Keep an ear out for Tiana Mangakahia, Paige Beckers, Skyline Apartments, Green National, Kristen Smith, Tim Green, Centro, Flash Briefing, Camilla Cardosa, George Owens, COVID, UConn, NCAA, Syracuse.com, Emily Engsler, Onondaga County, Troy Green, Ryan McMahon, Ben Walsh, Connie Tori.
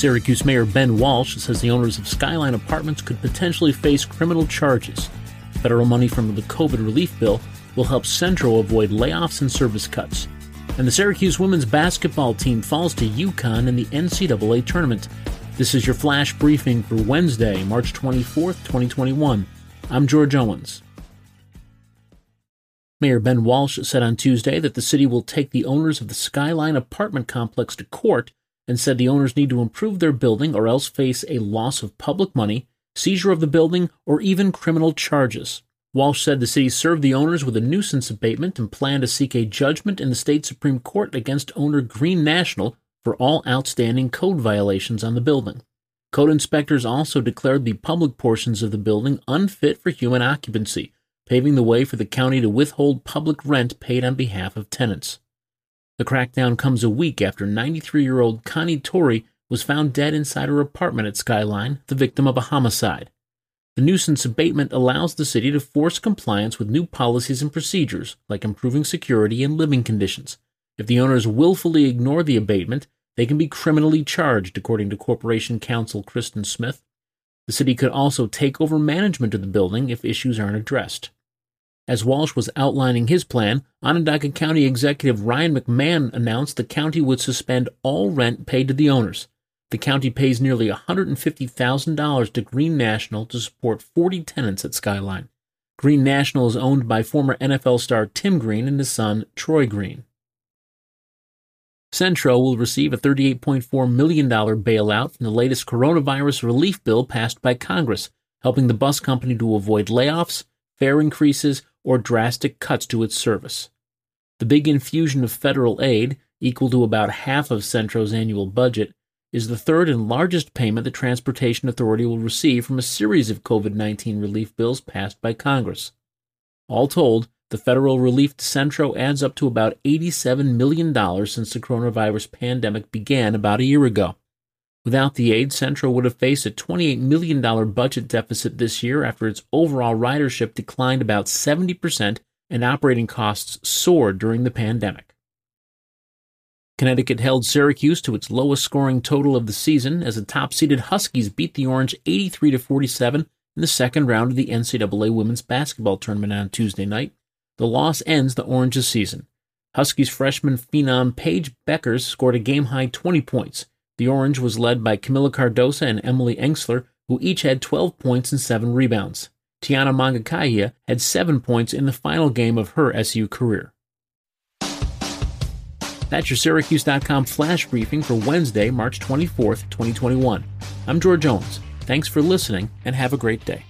Syracuse Mayor Ben Walsh says the owners of Skyline Apartments could potentially face criminal charges. Federal money from the COVID relief bill will help Centro avoid layoffs and service cuts. And the Syracuse women's basketball team falls to UConn in the NCAA tournament. This is your Flash Briefing for Wednesday, March 24th, 2021. I'm George Owens. Mayor Ben Walsh said on Tuesday that the city will take the owners of the Skyline apartment complex to court and said the owners need to improve their building or else face a loss of public money, seizure of the building, or even criminal charges. Walsh said the city served the owners with a nuisance abatement and planned to seek a judgment in the state Supreme Court against owner Green National for all outstanding code violations on the building. Code inspectors also declared the public portions of the building unfit for human occupancy, paving the way for the county to withhold public rent paid on behalf of tenants. The crackdown comes a week after 93-year-old Connie Tori was found dead inside her apartment at Skyline, the victim of a homicide. The nuisance abatement allows the city to force compliance with new policies and procedures, like improving security and living conditions. If the owners willfully ignore the abatement, they can be criminally charged, according to Corporation Counsel Kristen Smith. The city could also take over management of the building if issues aren't addressed. As Walsh was outlining his plan, Onondaga County Executive Ryan McMahon announced the county would suspend all rent paid to the owners. The county pays nearly $150,000 to Green National to support 40 tenants at Skyline. Green National is owned by former NFL star Tim Green and his son, Troy Green. Centro will receive a $38.4 million bailout from the latest coronavirus relief bill passed by Congress, helping the bus company to avoid layoffs, fare increases, or drastic cuts to its service. The big infusion of federal aid, equal to about half of Centro's annual budget, is the third and largest payment the Transportation Authority will receive from a series of COVID-19 relief bills passed by Congress. All told, the federal relief to Centro adds up to about $87 million since the coronavirus pandemic began about a year ago. Without the aid, Centro would have faced a $28 million budget deficit this year after its overall ridership declined about 70% and operating costs soared during the pandemic. Connecticut held Syracuse to its lowest scoring total of the season as the top-seeded Huskies beat the Orange 83-47 in the second round of the NCAA women's basketball tournament on Tuesday night. The loss ends the Orange's season. Huskies freshman phenom Paige Beckers scored a game-high 20 points. The Orange was led by Camilla Cardosa and Emily Engsler, who each had 12 points and 7 rebounds. Tiana Mangakahia had 7 points in the final game of her SU career. That's your Syracuse.com Flash Briefing for Wednesday, March 24th, 2021. I'm George Owens. Thanks for listening, and have a great day.